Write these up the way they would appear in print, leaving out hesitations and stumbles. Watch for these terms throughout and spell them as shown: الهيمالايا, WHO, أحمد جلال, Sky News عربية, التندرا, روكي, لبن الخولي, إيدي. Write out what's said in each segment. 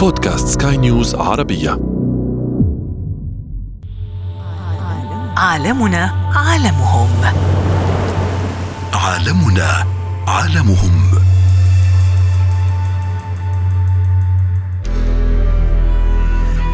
بودكاست سكاي نيوز عربية. عالمنا عالمهم، عالمنا عالمهم.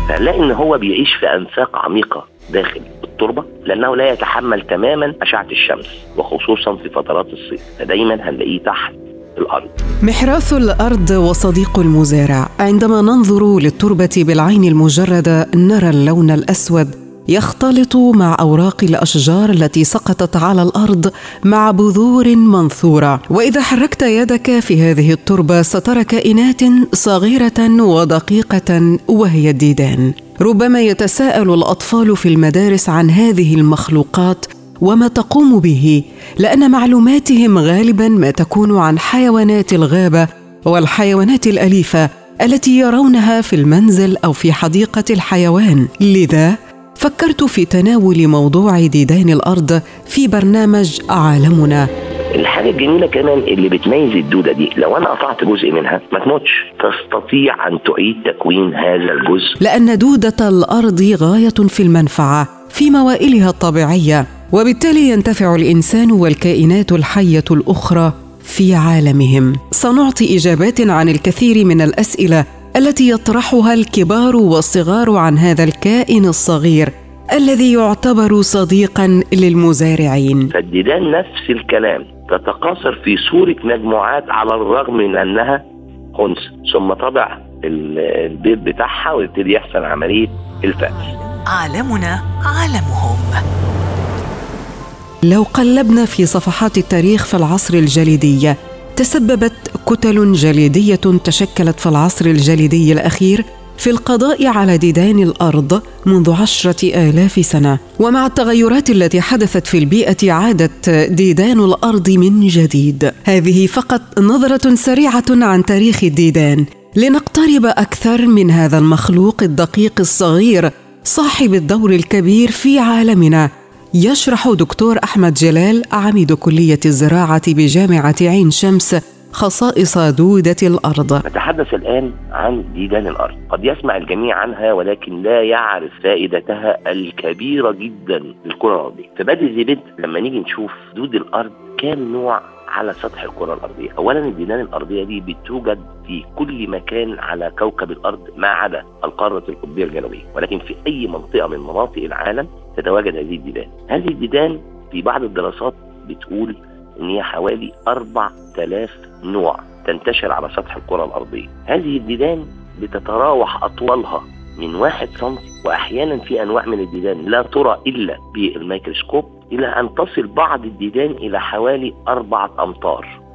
فهنلاقي إن هو بيعيش في أنفاق عميقة داخل التربة، لأنه لا يتحمل تماما أشعة الشمس، وخصوصا في فترات الصيف، فدايما هنلاقيه تحت الأرض. محراث الأرض وصديق المزارع. عندما ننظر للتربة بالعين المجردة نرى اللون الأسود يختلط مع أوراق الأشجار التي سقطت على الأرض مع بذور منثورة، وإذا حركت يدك في هذه التربة سترى كائنات صغيرة ودقيقة وهي الديدان. ربما يتساءل الأطفال في المدارس عن هذه المخلوقات وما تقوم به، لأن معلوماتهم غالباً ما تكون عن حيوانات الغابة والحيوانات الأليفة التي يرونها في المنزل أو في حديقة الحيوان. لذا فكرت في تناول موضوع ديدان الأرض في برنامج عالمنا. الحاجة الجميلة كمان اللي بتميز الدودة دي، لو أنا قطعت جزء منها ما تموتش، تستطيع أن تعيد تكوين هذا الجزء، لأن دودة الأرض غاية في المنفعة في موائلها الطبيعية، وبالتالي ينتفع الإنسان والكائنات الحية الأخرى في عالمهم. سنعطي إجابات عن الكثير من الأسئلة التي يطرحها الكبار والصغار عن هذا الكائن الصغير الذي يعتبر صديقاً للمزارعين. فالديدان نفس الكلام، تتقاصر في صورة مجموعات على الرغم من أنها أنثى، ثم تضع البيض بتاعها ويبتدي يحصل عملية الفتح. عالمنا عالمهم. لو قلبنا في صفحات التاريخ في العصر الجليدي، تسببت كتل جليدية تشكلت في العصر الجليدي الأخير في القضاء على ديدان الأرض منذ 10,000 سنة، ومع التغيرات التي حدثت في البيئة عادت ديدان الأرض من جديد. هذه فقط نظرة سريعة عن تاريخ الديدان، لنقترب أكثر من هذا المخلوق الدقيق الصغير صاحب الدور الكبير في عالمنا. يشرح دكتور أحمد جلال عميد كلية الزراعة بجامعة عين شمس خصائص دودة الأرض. نتحدث الآن عن ديدان الأرض. قد يسمع الجميع عنها ولكن لا يعرف فائدتها الكبيرة جدا للكرة الأرضية. فبدل ذلك لما نيجي نشوف دود الأرض كام نوع على سطح الكرة الأرضية. أولا الديدان الأرضية دي بتوجد في كل مكان على كوكب الأرض ما عدا القارة القطبية الجنوبية، ولكن في أي منطقة من مناطق العالم تتواجد هذه الديدان. هذه الديدان في بعض الدراسات بتقول إن هي حوالي 4000 نوع تنتشر على سطح الكرة الأرضية. هذه الديدان بتتراوح أطوالها من 1 سم، وأحيانا في أنواع من الديدان لا ترى إلا بالميكروسكوب، إلى أن تصل بعض الديدان إلى حوالي 4 أمتار.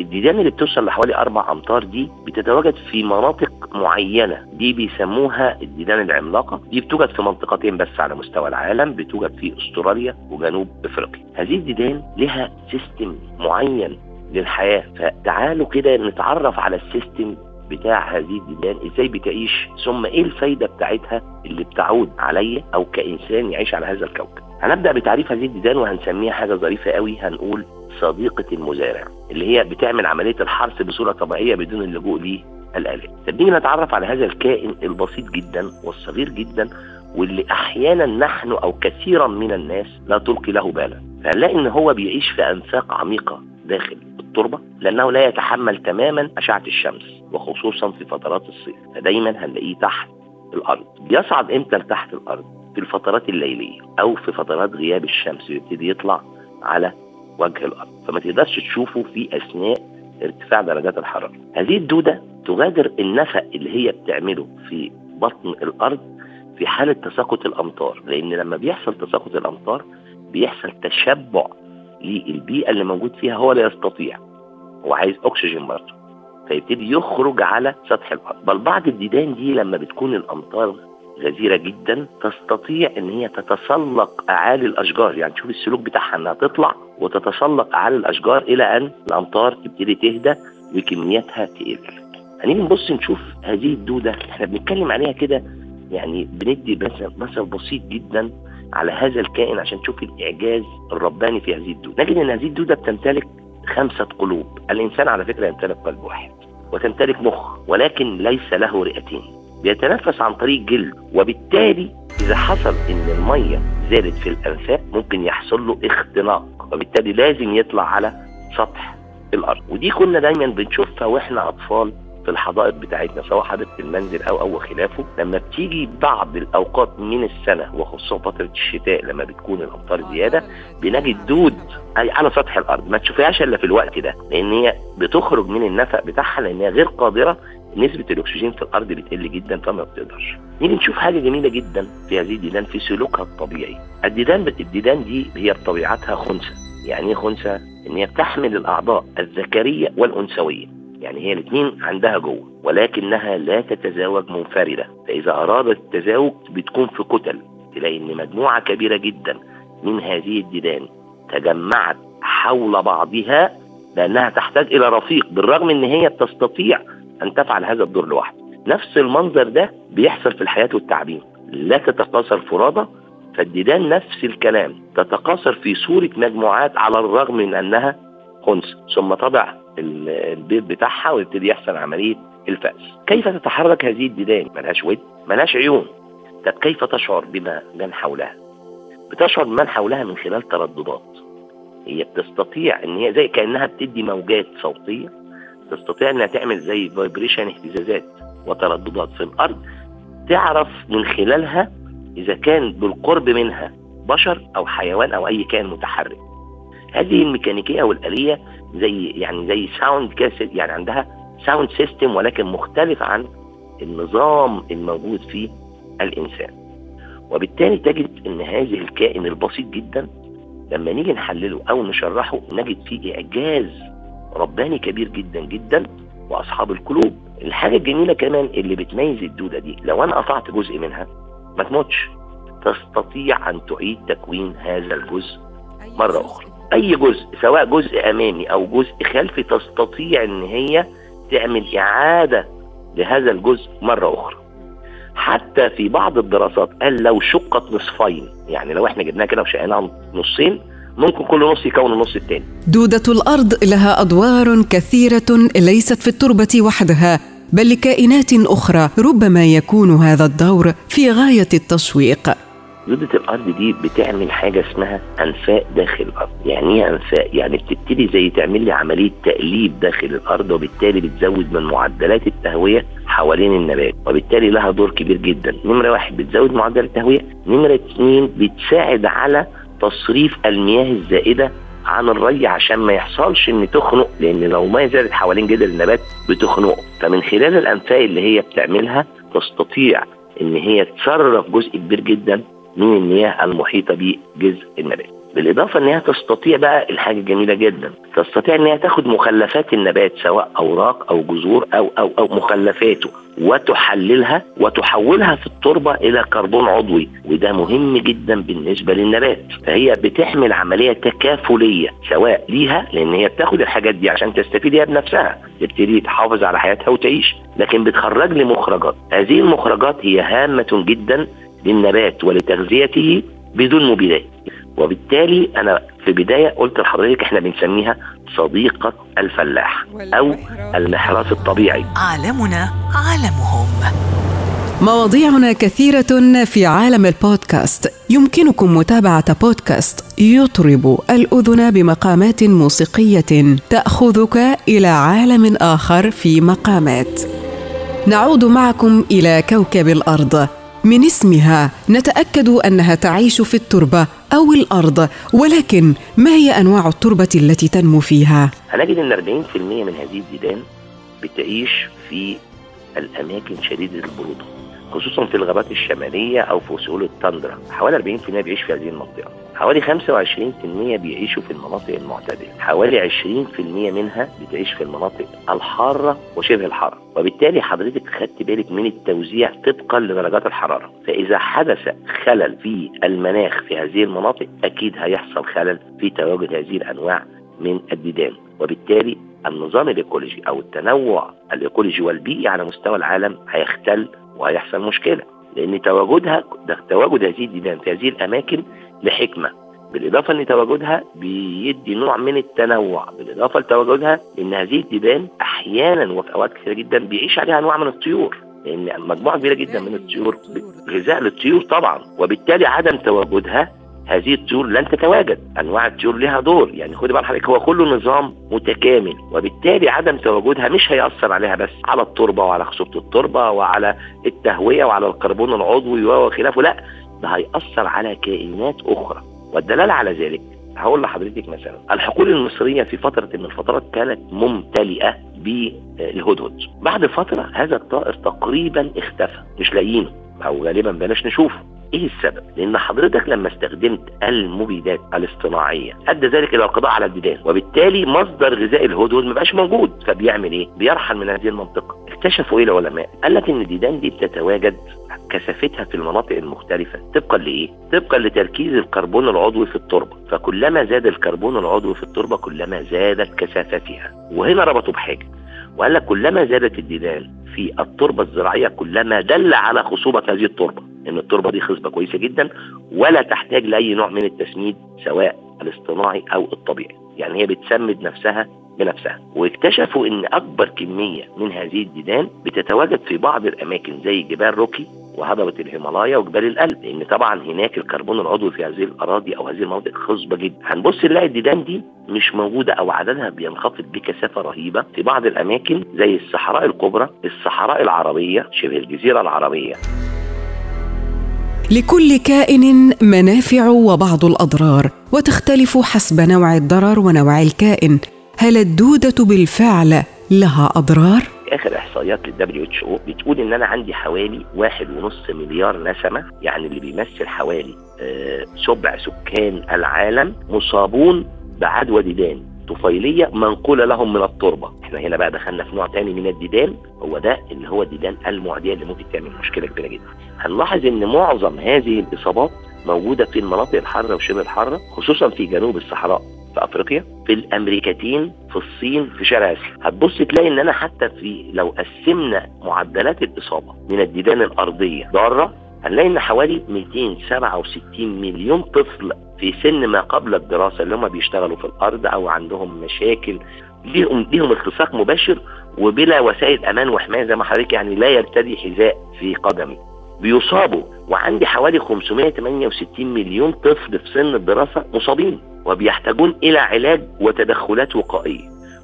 الديدان اللي بتوصل لحوالي 4 أمتار دي بتتواجد في مناطق معينة، دي بيسموها الديدان العملاقة. دي بتوجد في منطقتين بس على مستوى العالم، بتوجد في أستراليا وجنوب أفريقيا. هذه الديدان لها سيستم معين للحياة، فتعالوا كده نتعرف على السيستم بتاع هذه الديدان، ازاي بتعيش، ثم ايه الفايدة بتاعتها اللي بتعود عليا أو كإنسان يعيش على هذا الكوكب. هنبدأ بتعريف هذه الديدان وهنسميها حاجة ظريفة قوي، هنقول صديقة المزارع، اللي هي بتعمل عملية الحرث بصورة طبيعية بدون اللجوء للآلات. تبدينا نتعرف على هذا الكائن البسيط جدا والصغير جدا، واللي أحيانا نحن أو كثيرا من الناس لا تلقي له بالا. فهنلاقي إن هو بيعيش في أنفاق عميقة داخل التربة، لأنه لا يتحمل تماما أشعة الشمس، وخصوصا في فترات الصيف، فدايما هنلاقيه تحت الأرض. بيصعد إمتى لتحت الأرض؟ في الفترات الليلية أو في فترات غياب الشمس يبتدي يطلع على وجه الأرض، فما تقدرش تشوفه في أثناء ارتفاع درجات الحرارة. هذه الدودة تغادر النفق اللي هي بتعمله في بطن الأرض في حالة تساقط الأمطار، لأن لما بيحصل تساقط الأمطار بيحصل تشبع للبيئة اللي موجود فيها، هو لا يستطيع، هو عايز أكسجين برضه، فيبتدي يخرج على سطح الأرض. بل بعض الديدان دي لما بتكون الأمطار غزيرة جدا تستطيع ان هي تتسلق اعالي الاشجار، يعني تشوف السلوك بتاعها انها تطلع وتتسلق اعالي الاشجار الى ان الامطار تبتدي تهدى وكميتها تقل. هنيجي نبص نشوف هذه الدودة احنا بنتكلم عليها كده، يعني بندي مثل بسيط جدا على هذا الكائن عشان تشوف الاعجاز الرباني في هذه الدودة. نجد ان هذه الدودة بتمتلك 5 قلوب. الانسان على فكرة يمتلك قلب واحد، وتمتلك مخ ولكن ليس له رئتين، بيتنفس عن طريق جلد، وبالتالي إذا حصل إن المية زادت في الأنفاق ممكن يحصل له اختناق، وبالتالي لازم يطلع على سطح الأرض. ودي كنا دايما بنشوفها وإحنا أطفال في الحدائق بتاعتنا، سواء حديقة المنزل أو خلافه. لما بتيجي بعض الأوقات من السنة وخصوصا فترة الشتاء لما بتكون الأمطار زيادة، بنجد دود على سطح الأرض، ما تشوفهاش إلا في الوقت ده، لأن هي بتخرج من النفق بتاعها، لأن هي غير قادرة، نسبة الأكسجين في الأرض بتقل جدا فما بتقدرش. نيجي نشوف حاجة جميلة جدا في هذه الديدان في سلوكها الطبيعي. الديدان دي هي بطبيعتها خنثى. يعني إيه خنثى؟ إن هي بتحمل الأعضاء الذكرية والأنثوية، يعني هي الاثنين عندها جوه، ولكنها لا تتزاوج منفردة. فإذا أرادت التزاوج بتكون في كتل. تلاقي إن مجموعة كبيرة جدا من هذه الديدان تجمعت حول بعضها لأنها تحتاج إلى رفيق، بالرغم إن هي تستطيع أن تفعل هذا الدور لوحدها. نفس المنظر ده بيحصل في الحياة والتعبين، لا تتقاصر فرادة، فالديدان نفس الكلام، تتقاصر في صورة مجموعات على الرغم من أنها خنثى، ثم تضع البيض بتاعها ويبتدي يحصل عملية الفأس. كيف تتحرك هذه الديدان؟ ملهاش ود، ملهاش عيون. طب كيف تشعر بما من حولها؟ بتشعر بمن حولها من خلال ترددات. هي بتستطيع ان هي زي كأنها بتدي موجات صوتية، تستطيع انها تعمل زي فايبريشن، اهتزازات وترددات في الارض، تعرف من خلالها اذا كان بالقرب منها بشر او حيوان او اي كائن متحرك. هذه الميكانيكية والآلية زي ساوند كاسيت، يعني عندها ساوند سيستم ولكن مختلف عن النظام الموجود في الإنسان. وبالتالي تجد إن هذا الكائن البسيط جدا لما نيجي نحلله أو نشرحه نجد فيه إعجاز رباني كبير جدا جدا. وأصحاب القلوب، الحاجة الجميلة كمان اللي بتميز الدودة دي، لو أنا قطعت جزء منها ما تموتش، تستطيع أن تعيد تكوين هذا الجزء مرة أخرى. أي جزء، سواء جزء أمامي أو جزء خلفي، تستطيع أن هي تعمل إعادة لهذا الجزء مرة أخرى. حتى في بعض الدراسات قال لو شقت نصفين، يعني لو احنا جبناها كده وشقناها نصين ممكن كل نص يكون النص التاني. دودة الأرض لها أدوار كثيرة ليست في التربة وحدها بل لكائنات أخرى، ربما يكون هذا الدور في غاية التشويق. دودة الأرض دي بتعمل حاجة اسمها أنفاق داخل الأرض. يعني ايه أنفاق؟ يعني بتبتدي زي تعمل لي عملية تقليب داخل الأرض، وبالتالي بتزود من معدلات التهوية حوالين النبات، وبالتالي لها دور كبير جدا. نمرة 1 بتزود معدل التهوية، نمرة 2 بتساعد على تصريف المياه الزائدة عن الري عشان ما يحصلش ان تخنق، لان لو ما زادت حوالين جدر النبات بتخنق. فمن خلال الأنفاق اللي هي بتعملها تستطيع ان هي تصرف جزء كبير جدا من المياه المحيطة بجزء النبات. بالإضافة أنها تستطيع بقى الحاجة الجميلة جدا، تستطيع أنها تاخد مخلفات النبات سواء أوراق أو جذور أو مخلفاته، وتحللها وتحولها في التربة إلى كربون عضوي، وده مهم جدا بالنسبة للنبات. فهي بتعمل عملية تكافلية سواء ليها، لأن هي بتاخد الحاجات دي عشان تستفيد هي بنفسها، تبتدي تحافظ على حياتها وتعيش، لكن بتخرج لمخرجات. هذه المخرجات هي هامة جدا للنبات ولتغذيته بدون مبيدات. وبالتالي أنا في بداية قلت لحضرتك إحنا بنسميها صديقة الفلاح أو المحراث الطبيعي. عالمنا عالمهم. مواضيعنا كثيرة في عالم البودكاست، يمكنكم متابعة بودكاست يطرب الأذن بمقامات موسيقية تأخذك إلى عالم آخر في مقامات. نعود معكم إلى كوكب الأرض. من اسمها نتأكد أنها تعيش في التربة أو الأرض، ولكن ما هي أنواع التربة التي تنمو فيها؟ هنجد أن 40% من هذه الديدان بتعيش في الأماكن شديدة البرودة، خصوصاً في الغابات الشمالية أو في سهول التندرا. حوالي 40% بيعيش في هذه المنطقة، حوالي 25% بيعيشوا في المناطق المعتدلة، حوالي 20% منها بتعيش في المناطق الحارة وشبه الحارة. وبالتالي حضرتك خدت بالك من التوزيع طبقا لدرجات الحرارة، فإذا حدث خلل في المناخ في هذه المناطق أكيد هيحصل خلل في تواجد هذه الأنواع من الديدان. وبالتالي النظام الإيكولوجي أو التنوع الإيكولوجي والبيئي على مستوى العالم هيختل وهيحصل مشكلة، لأن تواجد هذه الديدان في هذه الأماكن لحكمة، بالإضافة لتواجدها بيدي نوع من التنوع، بالإضافة لتواجدها إن هذه الدبان أحيانا وفي أوقات كثيرة جدا بيعيش عليها أنواع من الطيور، لأن مجموعة كبيرة جدا من الطيور غذاء للطيور طبعا، وبالتالي عدم تواجدها هذه الطيور لن تتواجد. أنواع الطيور لها دور، يعني خد بقى الحقيقة هو كله نظام متكامل، وبالتالي عدم تواجدها مش هيأثر عليها بس على التربة وعلى خصوبة التربة وعلى التهوية وعلى الكربون العضوي وخلافه، لا ده هيأثر على كائنات أخرى. والدلالة على ذلك هقول لحضرتك مثلا الحقول المصرية في فترة من الفترات كانت ممتلئة بالهدهد، بعد فترة هذا الطائر تقريبا اختفى، مش لاقيينه أو غالبا بلاش نشوفه. ايه السبب؟ لان حضرتك لما استخدمت المبيدات الاصطناعيه ادى ذلك الى القضاء على الديدان، وبالتالي مصدر غذاء الهدهد ما بقاش موجود، فبيعمل ايه؟ بيرحل من هذه المنطقه. اكتشفوا ايه العلماء؟ قال لك ان الديدان دي بتتواجد كثافتها في المناطق المختلفه طبقا لايه؟ طبقا لتركيز الكربون العضوي في التربه، فكلما زاد الكربون العضوي في التربه كلما زادت كثافتها، وهنا ربطوا بحاجه وقال لك كلما زادت الديدان في التربه الزراعيه كلما دل على خصوبه هذه التربه، ان التربه دي خصبه كويسه جدا ولا تحتاج لاي نوع من التسميد سواء الاصطناعي او الطبيعي، يعني هي بتسمد نفسها بنفسها. واكتشفوا ان اكبر كميه من هذه الديدان بتتواجد في بعض الاماكن زي جبال روكي وهضبه الهيمالايا وجبال الألب، لان طبعا هناك الكربون العضوي في هذه الاراضي او هذه المناطق خصبه جدا. هنبص نلاقي الديدان دي مش موجوده او عددها بينخفض بكثافه رهيبه في بعض الاماكن زي الصحراء الكبرى، الصحراء العربيه، شبه الجزيره العربيه. لكل كائن منافع وبعض الأضرار، وتختلف حسب نوع الضرر ونوع الكائن. هل الدودة بالفعل لها أضرار؟ آخر إحصائيات لل WHO بتقول إن أنا عندي حوالي 1.5 مليار نسمة، يعني اللي بيمثل حوالي 7 سكان العالم مصابون بعدوى ديدان طفيلية منقولة لهم من التربة. احنا هنا بقى دخلنا في نوع تاني من الديدان، هو ده اللي هو الديدان المعدية اللي ممكن تعمل مشكلة كبيرة جدا. هنلاحظ ان معظم هذه الإصابات موجودة في المناطق الحارة وشبه الحارة، خصوصا في جنوب الصحراء في أفريقيا، في الأمريكتين، في الصين، في شرق آسيا. هتبص تلاقي ان انا حتى في لو قسمنا معدلات الإصابة من الديدان الأرضية ضارة هنلاقي ان حوالي 267 مليون طفل في سن ما قبل الدراسة اللي هم بيشتغلوا في الأرض أو عندهم مشاكل ليهم التصاق مباشر وبلا وسائل أمان وحماية زي ما حضرتك، يعني لا يرتدي حذاء في قدمي، بيصابوا. وعندي حوالي 568 مليون طفل في سن الدراسة مصابين وبيحتاجون إلى علاج وتدخلات وقائية.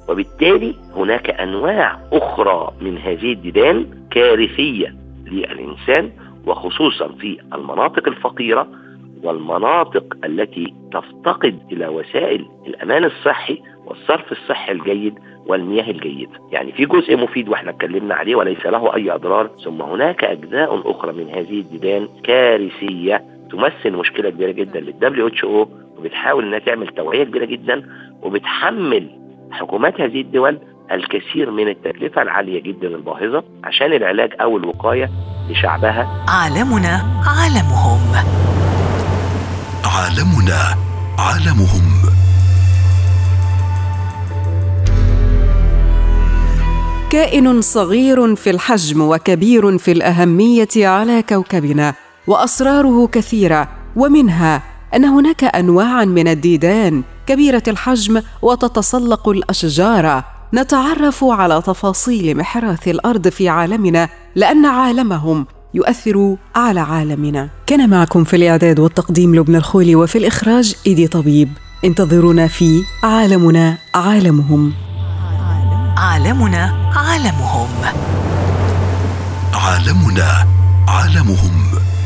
وبالتالي هناك أنواع أخرى من هذه الديدان كارثية للإنسان، وخصوصا في المناطق الفقيرة والمناطق التي تفتقد إلى وسائل الأمان الصحي والصرف الصحي الجيد والمياه الجيدة. يعني في جزء مفيد وإحنا اتكلمنا عليه وليس له أي أضرار، ثم هناك أجزاء أخرى من هذه الديدان كارثية تمثل مشكلة كبيرة جدا لل WHO، وبتحاول أنها تعمل توعية كبيرة جدا، وبتحمل حكومات هذه الدول الكثير من التكلفة العالية جدا الباهظة عشان العلاج أو الوقاية لشعبها. عالمنا عالمهم، عالمنا عالمهم. كائن صغير في الحجم وكبير في الأهمية على كوكبنا، وأسراره كثيرة، ومنها أن هناك أنواعاً من الديدان كبيرة الحجم وتتسلق الأشجار. نتعرف على تفاصيل محراث الأرض في عالمنا لأن عالمهم يؤثر على عالمنا. كان معكم في الإعداد والتقديم لبن الخولي، وفي الإخراج إيدي طبيب. انتظرونا في عالمنا عالمهم. عالمنا عالمهم. عالمنا عالمهم.